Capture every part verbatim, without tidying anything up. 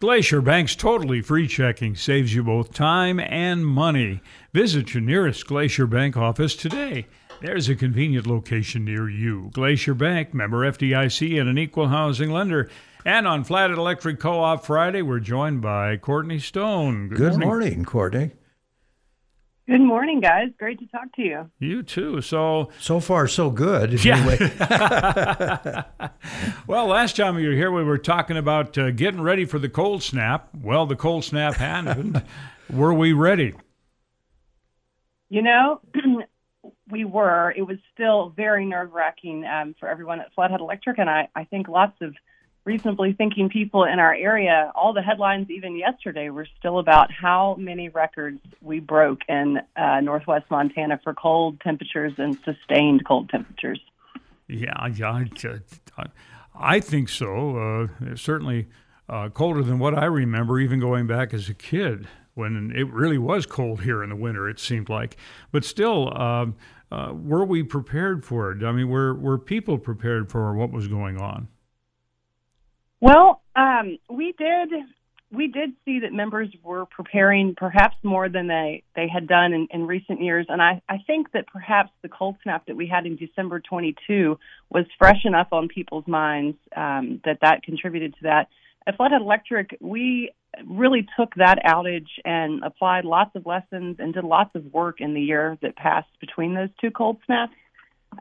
Glacier Bank's totally free checking saves you both time and money. Visit your nearest Glacier Bank office today. There's a convenient location near you. Glacier Bank, member F D I C, and an equal housing lender. And on Flathead Electric Co-op Friday, we're joined by Courtney Stone. Good, Good morning. morning, Courtney. Good morning, guys. Great to talk to you. You too. So so far, so good. Yeah. Well, last time you we were here, we were talking about uh, getting ready for the cold snap. Well, the cold snap happened. Were we ready? You know, we were. It was still very nerve-wracking um, for everyone at Flathead Electric, and I, I think lots of reasonably thinking people in our area. All the headlines even yesterday were still about how many records we broke in uh, Northwest Montana for cold temperatures and sustained cold temperatures. Yeah, yeah I think so. Uh, certainly uh, colder than what I remember even going back as a kid when it really was cold here in the winter, it seemed like. But still, uh, uh, were we prepared for it? I mean, were, were people prepared for what was going on? Well, um, we did we did see that members were preparing perhaps more than they, they had done in, in recent years, and I, I think that perhaps the cold snap that we had in December twenty-two was fresh enough on people's minds um, that that contributed to that. At Flathead Electric, we really took that outage and applied lots of lessons and did lots of work in the year that passed between those two cold snaps.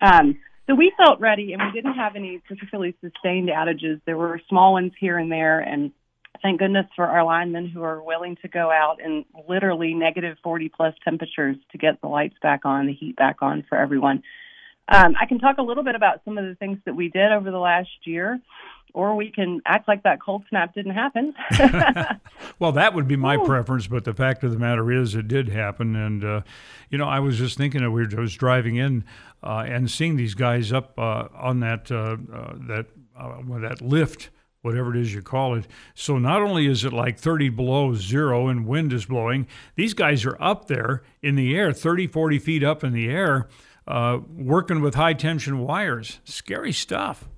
Um So we felt ready, and we didn't have any particularly sustained outages. There were small ones here and there, and thank goodness for our linemen who are willing to go out in literally negative forty-plus temperatures to get the lights back on, the heat back on for everyone. Um, I can talk a little bit about some of the things that we did over the last year, or we can act like that cold snap didn't happen. Well, that would be my Ooh. preference, but the fact of the matter is it did happen. And, uh, you know, I was just thinking that we were, I was driving in uh, and seeing these guys up uh, on that uh, uh, that uh, that lift, whatever it is you call it. So not only is it like thirty below zero and wind is blowing, these guys are up there in the air, thirty, forty feet up in the air, uh, working with high-tension wires. Scary stuff.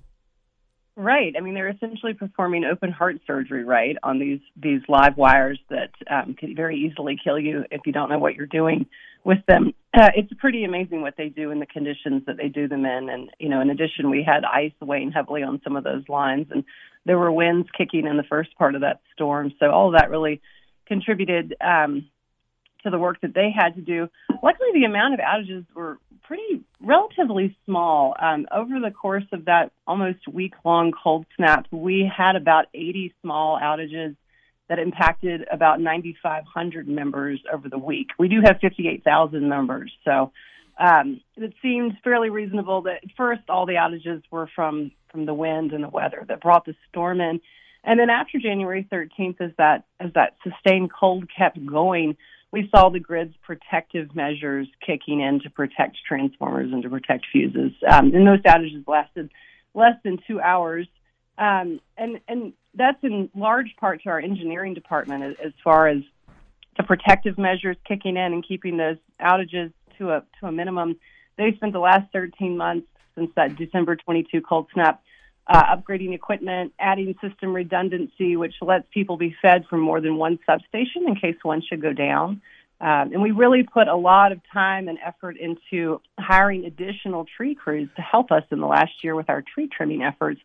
Right. I mean, they're essentially performing open heart surgery, right, on these, these live wires that um, can very easily kill you if you don't know what you're doing with them. Uh, it's pretty amazing what they do in the conditions that they do them in. And, you know, in addition, we had ice weighing heavily on some of those lines, and there were winds kicking in the first part of that storm. So all of that really contributed um, to the work that they had to do. Luckily, the amount of outages were pretty relatively small. Um, over the course of that almost week-long cold snap, we had about eighty small outages that impacted about nine thousand five hundred members over the week. We do have fifty-eight thousand members, so um, it seemed fairly reasonable that at first all the outages were from, from the wind and the weather that brought the storm in. And then after January thirteenth, as that, as that sustained cold kept going, we saw the grid's protective measures kicking in to protect transformers and to protect fuses. Um, and those outages lasted less than two hours. Um, and, and that's in large part to our engineering department as, as far as the protective measures kicking in and keeping those outages to a, to a minimum. They spent the last thirteen months since that December twenty-two cold snap Uh, upgrading equipment, adding system redundancy, which lets people be fed from more than one substation in case one should go down. Um, and we really put a lot of time and effort into hiring additional tree crews to help us in the last year with our tree trimming efforts.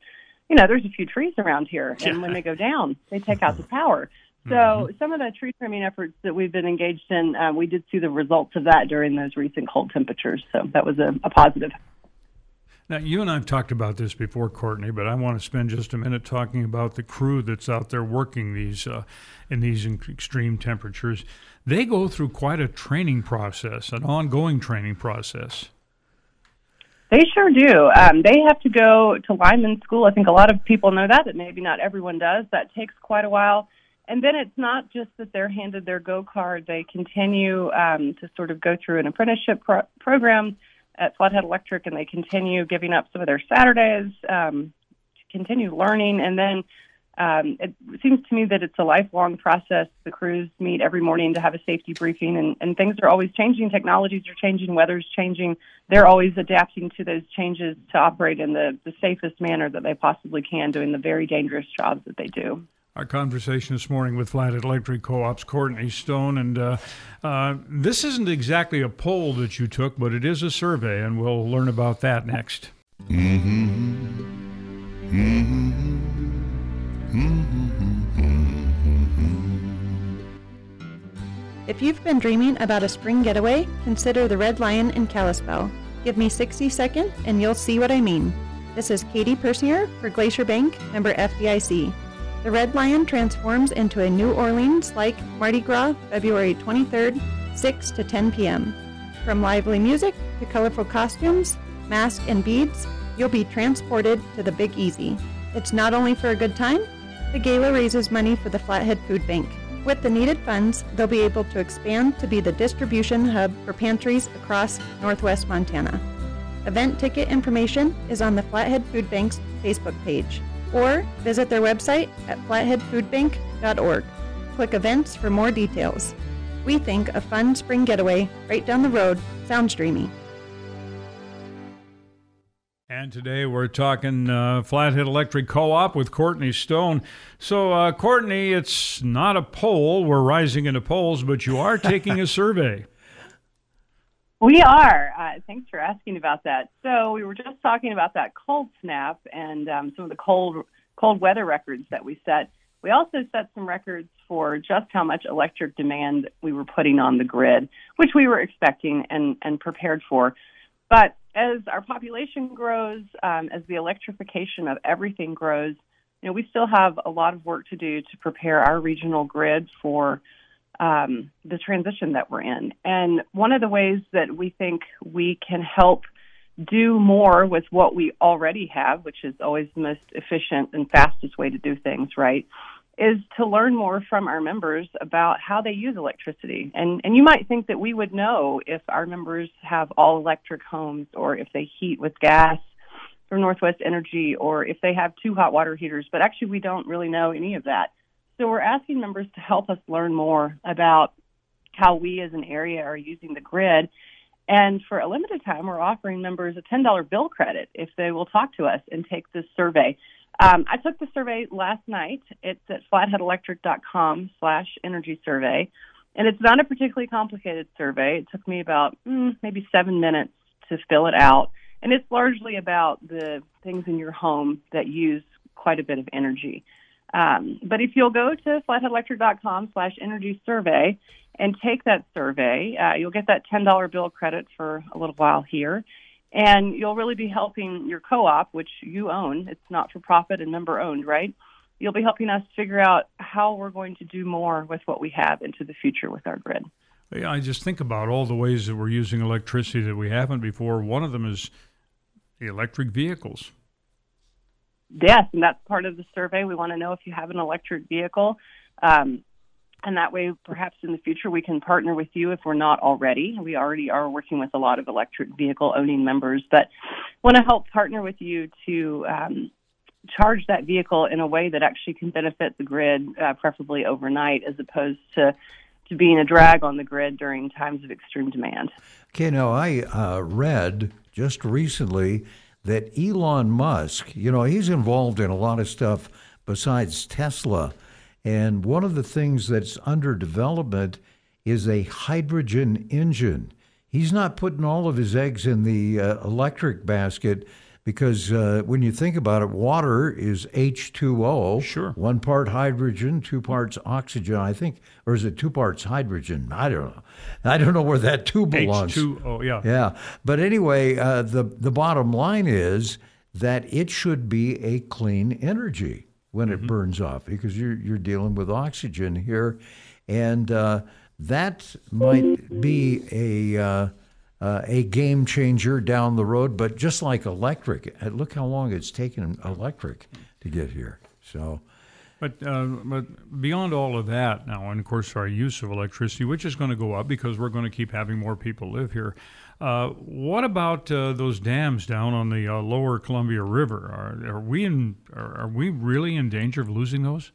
You know, there's a few trees around here, and when they go down, they take out the power. So some of the tree trimming efforts that we've been engaged in, uh, we did see the results of that during those recent cold temperatures. So that was a, a positive. Now, you and I have talked about this before, Courtney, but I want to spend just a minute talking about the crew that's out there working these uh, in these extreme temperatures. They go through quite a training process, an ongoing training process. They sure do. Um, they have to go to lineman school. I think a lot of people know that, but maybe not everyone does. That takes quite a while. And then it's not just that they're handed their go card. They continue um, to sort of go through an apprenticeship pro- program at Flathead Electric, and they continue giving up some of their Saturdays um, to continue learning. And then um, it seems to me that it's a lifelong process. The crews meet every morning to have a safety briefing, and, and things are always changing. Technologies are changing. Weather's changing. They're always adapting to those changes to operate in the, the safest manner that they possibly can, doing the very dangerous jobs that they do. Our conversation this morning with Flathead Electric Co-op's Courtney Stone. And uh, uh, this isn't exactly a poll that you took, but it is a survey, and we'll learn about that next. Mm-hmm. Mm-hmm. Mm-hmm. If you've been dreaming about a spring getaway, consider the Red Lion in Kalispell. Give me sixty seconds and you'll see what I mean. This is Katie Persier for Glacier Bank, member F D I C. The Red Lion transforms into a New Orleans-like Mardi Gras, February twenty-third, six to ten p.m. From lively music to colorful costumes, masks, and beads, you'll be transported to the Big Easy. It's not only for a good time, the gala raises money for the Flathead Food Bank. With the needed funds, they'll be able to expand to be the distribution hub for pantries across Northwest Montana. Event ticket information is on the Flathead Food Bank's Facebook page, or visit their website at flathead food bank dot org. Click events for more details. We think a fun spring getaway right down the road sounds dreamy. And today we're talking uh, Flathead Electric Co-op with Courtney Stone. So, uh, Courtney, it's not a poll. We're rising into polls, but you are taking a survey. We are. Uh, thanks for asking about that. So we were just talking about that cold snap and um, some of the cold cold weather records that we set. We also set some records for just how much electric demand we were putting on the grid, which we were expecting and, and prepared for. But as our population grows, um, as the electrification of everything grows, you know, we still have a lot of work to do to prepare our regional grid for Um, the transition that we're in. And one of the ways that we think we can help do more with what we already have, which is always the most efficient and fastest way to do things, right, is to learn more from our members about how they use electricity. And, and you might think that we would know if our members have all electric homes or if they heat with gas from Northwest Energy or if they have two hot water heaters, but actually we don't really know any of that. So we're asking members to help us learn more about how we as an area are using the grid. And for a limited time, we're offering members a ten dollars bill credit if they will talk to us and take this survey. Um, I took the survey last night. It's at flathead electric dot com slash energy survey. And it's not a particularly complicated survey. It took me about mm, maybe seven minutes to fill it out. And it's largely about the things in your home that use quite a bit of energy. Um, but if you'll go to flathead electric dot com slash energy survey and take that survey, uh, you'll get that ten dollars bill credit for a little while here. And you'll really be helping your co-op, which you own. It's not for profit and member owned, right? You'll be helping us figure out how we're going to do more with what we have into the future with our grid. Yeah, I just think about all the ways that we're using electricity that we haven't before. One of them is the electric vehicles. Yes, and that's part of the survey. We want to know if you have an electric vehicle. Um, and that way, perhaps in the future, we can partner with you if we're not already. We already are working with a lot of electric vehicle-owning members, but want to help partner with you to um, charge that vehicle in a way that actually can benefit the grid, uh, preferably overnight, as opposed to to being a drag on the grid during times of extreme demand. Okay, now I uh, read just recently that Elon Musk, you know, he's involved in a lot of stuff besides Tesla. And one of the things that's under development is a hydrogen engine. He's not putting all of his eggs in the uh, electric basket because uh, when you think about it, water is H two O. Sure. One part hydrogen, two parts oxygen, I think. Or is it two parts hydrogen? I don't know. I don't know where that two belongs. H two O, yeah. Yeah. But anyway, uh, the, the bottom line is that it should be a clean energy when it mm-hmm. burns off because you're, you're dealing with oxygen here. And uh, that might be a... Uh, Uh, a game changer down the road, but just like electric, look how long it's taken electric to get here. So, but uh, but beyond all of that, now and of course our use of electricity, which is going to go up because we're going to keep having more people live here. Uh, what about uh, those dams down on the uh, lower Columbia River? Are, are we in? Are, are we really in danger of losing those?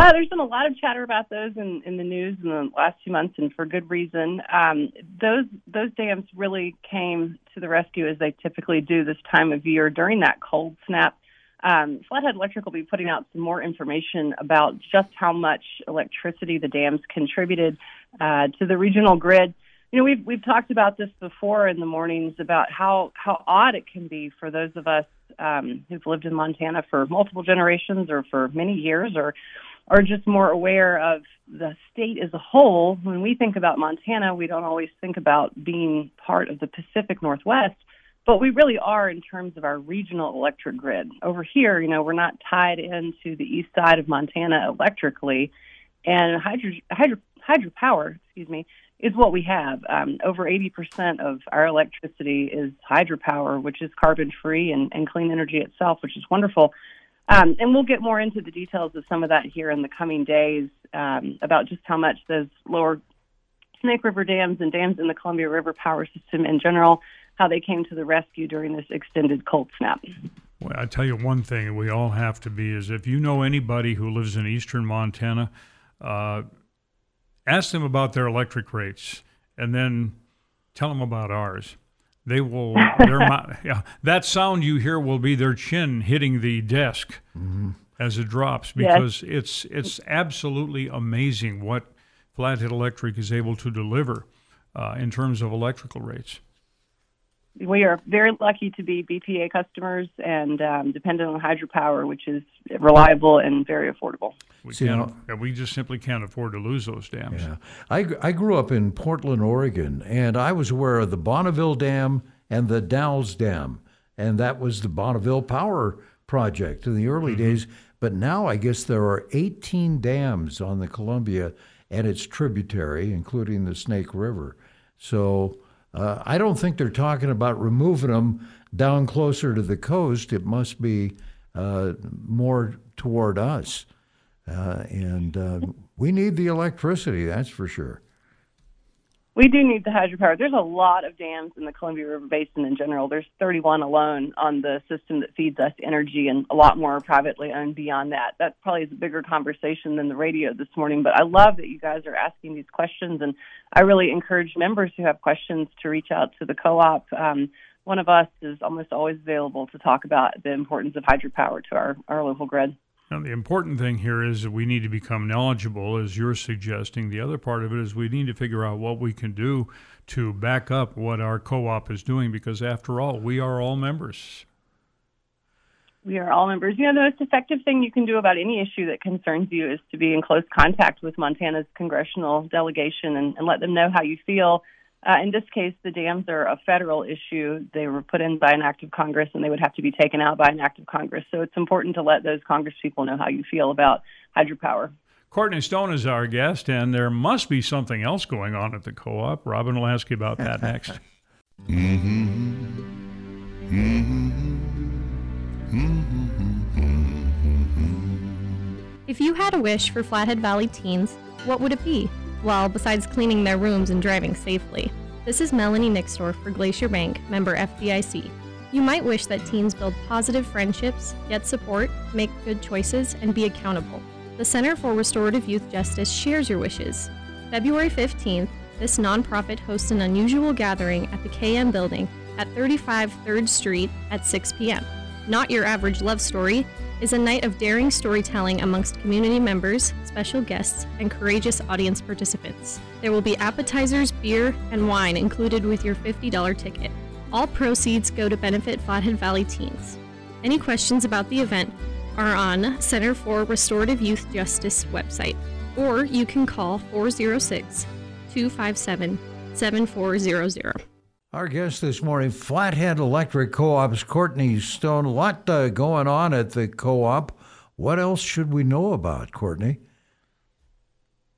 Uh, there's been a lot of chatter about those in, in the news in the last few months, and for good reason. Um, those those dams really came to the rescue, as they typically do this time of year during that cold snap. Um, Flathead Electric will be putting out some more information about just how much electricity the dams contributed uh, to the regional grid. You know, we've we've talked about this before in the mornings about how, how odd it can be for those of us um, who've lived in Montana for multiple generations or for many years or are just more aware of the state as a whole. When we think about Montana, we don't always think about being part of the Pacific Northwest, but we really are in terms of our regional electric grid. Over here, you know, we're not tied into the east side of Montana electrically, and hydro, hydro, hydropower, excuse me, is what we have. Um, over eighty percent of our electricity is hydropower, which is carbon-free and, and clean energy itself, which is wonderful. Um, and we'll get more into the details of some of that here in the coming days um, about just how much those lower Snake River dams and dams in the Columbia River power system in general, how they came to the rescue during this extended cold snap. Well, I tell you one thing we all have to be is if you know anybody who lives in eastern Montana, uh, ask them about their electric rates and then tell them about ours. They will. Their, yeah, that sound you hear will be their chin hitting the desk mm-hmm. as it drops, because yes. it's it's absolutely amazing what Flathead Electric is able to deliver uh, in terms of electrical rates. We are very lucky to be B P A customers and um, dependent on hydropower, which is reliable and very affordable. We, See, can't, you know, we just simply can't afford to lose those dams. Yeah. I, I grew up in Portland, Oregon, and I was aware of the Bonneville Dam and the Dalles Dam, and that was the Bonneville Power Project in the early mm-hmm. days. But now I guess there are eighteen dams on the Columbia and its tributary, including the Snake River. So... Uh, I don't think they're talking about removing them down closer to the coast. It must be uh, more toward us. Uh, and uh, we need the electricity, that's for sure. We do need the hydropower. There's a lot of dams in the Columbia River Basin in general. There's thirty-one alone on the system that feeds us energy, and a lot more privately owned beyond that. That probably is a bigger conversation than the radio this morning, but I love that you guys are asking these questions, and I really encourage members who have questions to reach out to the co-op. Um, one of us is almost always available to talk about the importance of hydropower to our, our local grid. Now, the important thing here is that we need to become knowledgeable, as you're suggesting. The other part of it is we need to figure out what we can do to back up what our co-op is doing, because, after all, we are all members. We are all members. You know, the most effective thing you can do about any issue that concerns you is to be in close contact with Montana's congressional delegation and, and let them know how you feel. Uh, in this case, the dams are a federal issue. They were put in by an act of Congress, and they would have to be taken out by an act of Congress. So it's important to let those congresspeople know how you feel about hydropower. Courtney Stone is our guest, and there must be something else going on at the co-op. Robin will ask you about that next. Mm-hmm. Mm-hmm. Mm-hmm. If you had a wish for Flathead Valley teens, what would it be? Well, besides cleaning their rooms and driving safely. This is Melanie Nixdorf for Glacier Bank, member F D I C. You might wish that teens build positive friendships, get support, make good choices, and be accountable. The Center for Restorative Youth Justice shares your wishes. February fifteenth, this nonprofit hosts an unusual gathering at the K M Building at thirty-five third Street at six p.m. Not Your Average Love Story is a night of daring storytelling amongst community members, special guests, and courageous audience participants. There will be appetizers, beer, and wine included with your fifty dollars ticket. All proceeds go to benefit Flathead Valley teens. Any questions about the event are on Center for Restorative Youth Justice website, or you can call four oh six, two five seven, seven four zero zero. Our guest this morning, Flathead Electric Co-op's Courtney Stone. A lot uh, going on at the co-op. What else should we know about, Courtney?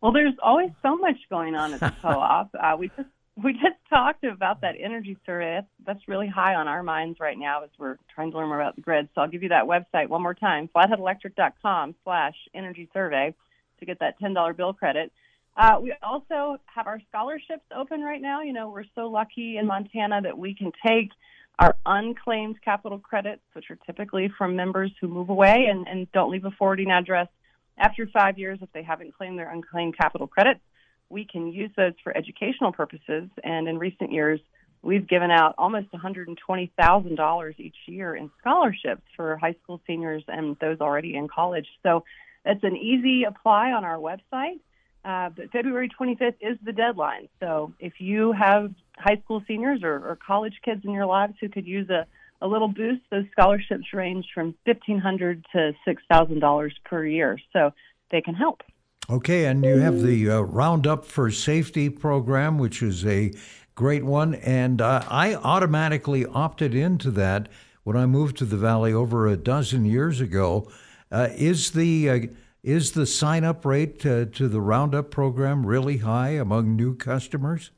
Well, there's always so much going on at the co-op. Uh, we just we just talked about that energy survey. That's, that's really high on our minds right now as we're trying to learn more about the grid. So I'll give you that website one more time, flatheadelectric.com slash energy survey to get that ten dollars bill credit. Uh, we also have our scholarships open right now. You know, we're so lucky in Montana that we can take our unclaimed capital credits, which are typically from members who move away and, and don't leave a forwarding address. After five years, if they haven't claimed their unclaimed capital credits, we can use those for educational purposes. And in recent years, We've given out almost one hundred twenty thousand dollars each year in scholarships for high school seniors and those already in college. So that's an easy apply on our website. Uh, but February twenty-fifth is the deadline. So if you have high school seniors or, or college kids in your lives who could use a, a little boost, those scholarships range from fifteen hundred dollars to six thousand dollars per year. So they can help. Okay, and you have the uh, Roundup for Safety program, which is a great one. And uh, I automatically opted into that when I moved to the Valley over a dozen years ago. Uh, is the... Uh, Is the sign-up rate uh, to the Roundup program really high among new customers?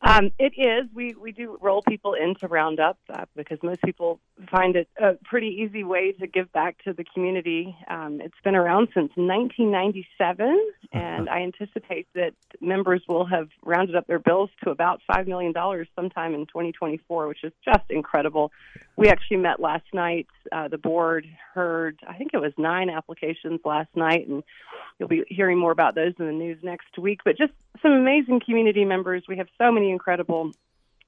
Um, it is. We we do roll people into Roundup uh, because most people find it a pretty easy way to give back to the community. Um, it's been around since nineteen ninety-seven, and I anticipate that members will have rounded up their bills to about five million dollars sometime in twenty twenty-four, which is just incredible. We actually met last night. Uh, the board heard, I think it was nine applications last night, and you'll be hearing more about those in the news next week. But just some amazing community members. We have so many incredible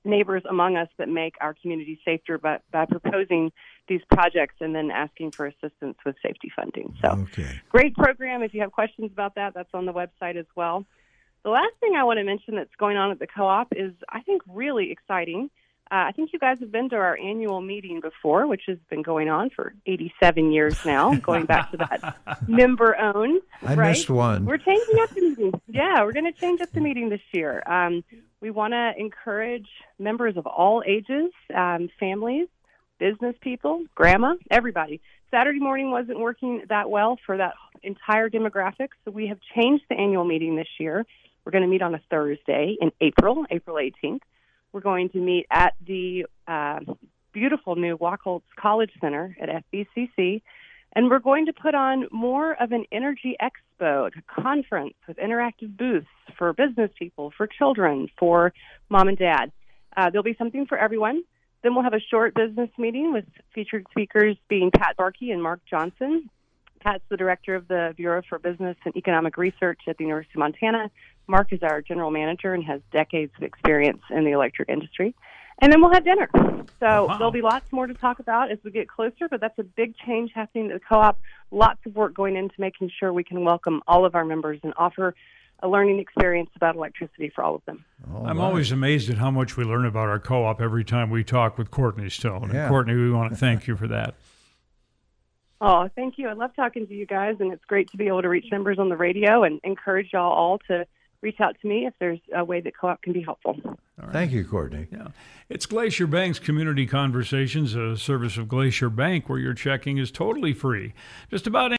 neighbors among us that make our community safer by, by proposing these projects and then asking for assistance with safety funding. So okay. Great program. If you have questions about that, that's on the website as well. The last thing I want to mention that's going on at the co-op is, I think, really exciting. Uh, I think you guys have been to our annual meeting before, which has been going on for eighty-seven years now, going back to that member-owned. I right? missed one. We're changing up the meeting. Yeah, we're going to change up the meeting this year. Um, we want to encourage members of all ages, um, families, business people, grandma, everybody. Saturday morning wasn't working that well for that entire demographic, so we have changed the annual meeting this year. We're going to meet on a Thursday in April, April eighteenth. We're going to meet at the uh, beautiful new Wachholz College Center at F B C C, and we're going to put on more of an energy expo, a conference with interactive booths for business people, for children, for mom and dad. Uh, there'll be something for everyone. Then we'll have a short business meeting with featured speakers being Pat Barkey and Mark Johnson. Pat's the director of the Bureau for Business and Economic Research at the University of Montana. Mark is our general manager and has decades of experience in the electric industry. And then we'll have dinner. So wow. There'll be lots more to talk about as we get closer, but that's a big change happening at the co-op. Lots of work going into making sure we can welcome all of our members and offer a learning experience about electricity for all of them. All I'm right. always amazed at how much we learn about our co-op every time we talk with Courtney Stone. Yeah. And Courtney, we want to thank you for that. Oh, thank you. I love talking to you guys, and it's great to be able to reach members on the radio and encourage y'all all to reach out to me if there's a way that co-op can be helpful. Right. Thank you, Courtney. Yeah. It's Glacier Bank's Community Conversations, a service of Glacier Bank, where your checking is totally free. Just about